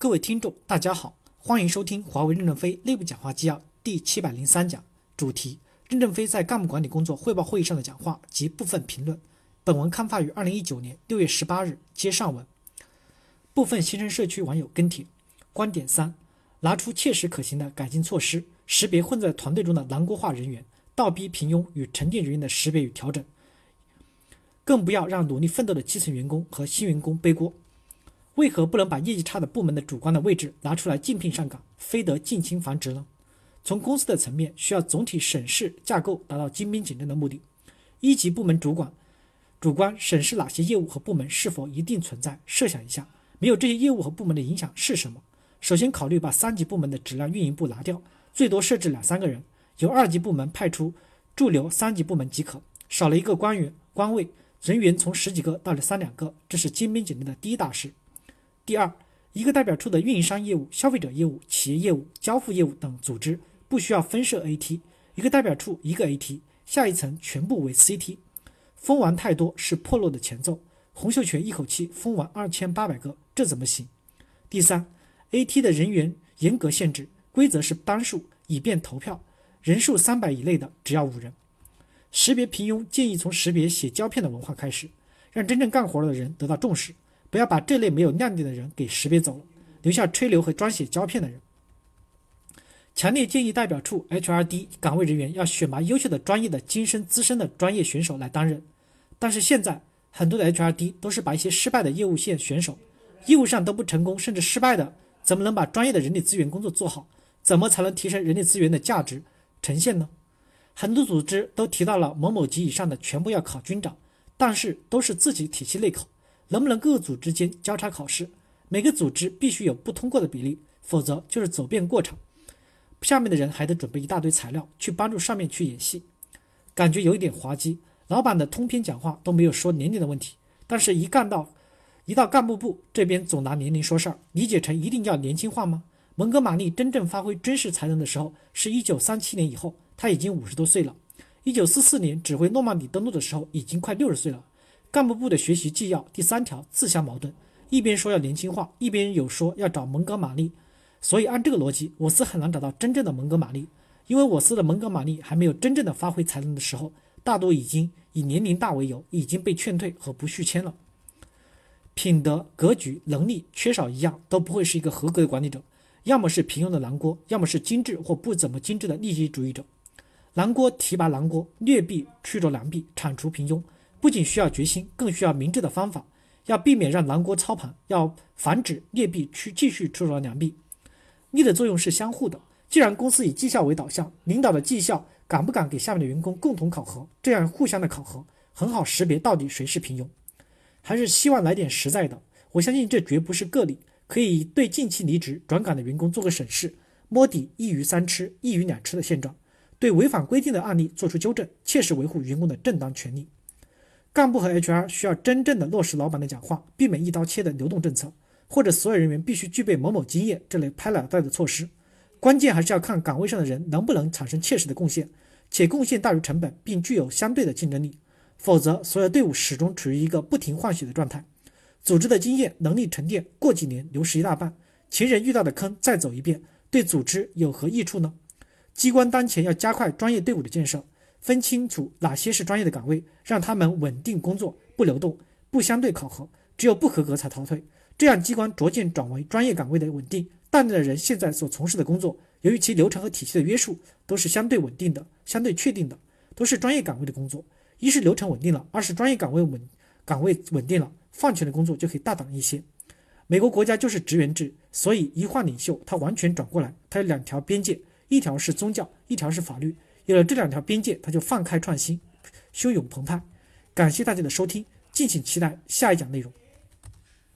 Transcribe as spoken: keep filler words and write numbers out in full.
各位听众，大家好，欢迎收听华为任正非内部讲话纪要第七百零三讲，主题：任正非在干部管理工作汇报会议上的讲话及部分评论。本文刊发于二零一九年六月十八日，接上文。部分新生社区网友跟帖。观点三：拿出切实可行的改进措施，识别混在团队中的南国化人员，倒逼平庸与沉淀人员的识别与调整，更不要让努力奋斗的基层员工和新员工背锅。为何不能把业绩差的部门的主管的位置拿出来竞聘上岗，非得近亲繁殖呢？从公司的层面，需要总体审视架构，达到精兵简政的目的。一级部门主管主观审视哪些业务和部门是否一定存在，设想一下没有这些业务和部门的影响是什么。首先考虑把三级部门的质量运营部拿掉，最多设置两三个人，由二级部门派出驻留三级部门即可，少了一个官员官位，人员从十几个到了三两个，这是精兵简政的第一大事。第二，一个代表处的运营商业务、消费者业务、企业业务、交付业务等组织不需要分设 A T， 一个代表处一个 A T， 下一层全部为 C T。 封完太多是破落的前奏，洪秀全一口气封完二千八百个，这怎么行？第三， A T 的人员严格限制，规则是单数，以便投票，人数三百以内的只要五人。识别平庸，建议从识别写胶片的文化开始，让真正干活的人得到重视，不要把这类没有亮点的人给识别走了，留下吹牛和专写胶片的人。强烈建议代表处 H R D 岗位人员要选拔优秀的专业的精深资深的专业选手来担任，但是现在很多的 H R D 都是把一些失败的业务线选手，业务上都不成功甚至失败的，怎么能把专业的人力资源工作做好？怎么才能提升人力资源的价值呈现呢？很多组织都提到了某某级以上的全部要考军长，但是都是自己体系内考，能不能各个组织间交叉考试？每个组织必须有不通过的比例，否则就是走遍过场，下面的人还得准备一大堆材料去帮助上面去演戏，感觉有一点滑稽。老板的通篇讲话都没有说年龄的问题，但是一干到一到干部部这边总拿年龄说事儿，理解成一定要年轻化吗？蒙哥马利真正发挥军事才能的时候是一九三七年以后，他已经五十多岁了。一九四四年指挥诺曼底登陆的时候已经快六十岁了。干部部的学习纪要第三条自相矛盾，一边说要年轻化，一边有说要找蒙哥马利，所以按这个逻辑，我司很难找到真正的蒙哥马利，因为我司的蒙哥马利还没有真正的发挥才能的时候，大多已经以年龄大为由已经被劝退和不续签了。品德、格局、能力缺少一样都不会是一个合格的管理者，要么是平庸的狼锅，要么是精致或不怎么精致的利己主义者。狼锅提拔狼锅，劣币驱逐良币，铲除平庸，不仅需要决心，更需要明智的方法，要避免让狼锅操盘，要防止劣币去继续出手良币。利的作用是相互的，既然公司以绩效为导向，领导的绩效敢不敢给下面的员工共同考核，这样互相的考核很好识别到底谁是平庸。还是希望来点实在的，我相信这绝不是个例，可以对近期离职转岗的员工做个审视，摸底一鱼三吃一鱼两吃的现状，对违反规定的案例做出纠正，切实维护员工的正当权利。干部和 H R 需要真正的落实老板的讲话，避免一刀切的流动政策，或者所有人员必须具备某某经验这类拍脑袋的措施。关键还是要看岗位上的人能不能产生切实的贡献，且贡献大于成本，并具有相对的竞争力，否则所有队伍始终处于一个不停换血的状态。组织的经验能力沉淀过几年流失一大半，前人遇到的坑再走一遍，对组织有何益处呢？机关当前要加快专业队伍的建设，分清楚哪些是专业的岗位，让他们稳定工作，不流动，不相对考核，只有不合格才淘汰，这样机关逐渐转为专业岗位的稳定。大量的人现在所从事的工作，由于其流程和体系的约束，都是相对稳定的，相对确定的，都是专业岗位的工作。一是流程稳定了，二是专业岗位稳岗位稳定了，放权的工作就可以大胆一些。美国国家就是职员制，所以一换领袖，他完全转过来，他有两条边界，一条是宗教，一条是法律，有了这两条边界，他就放开创新，汹涌澎湃。感谢大家的收听，敬请期待下一讲内容。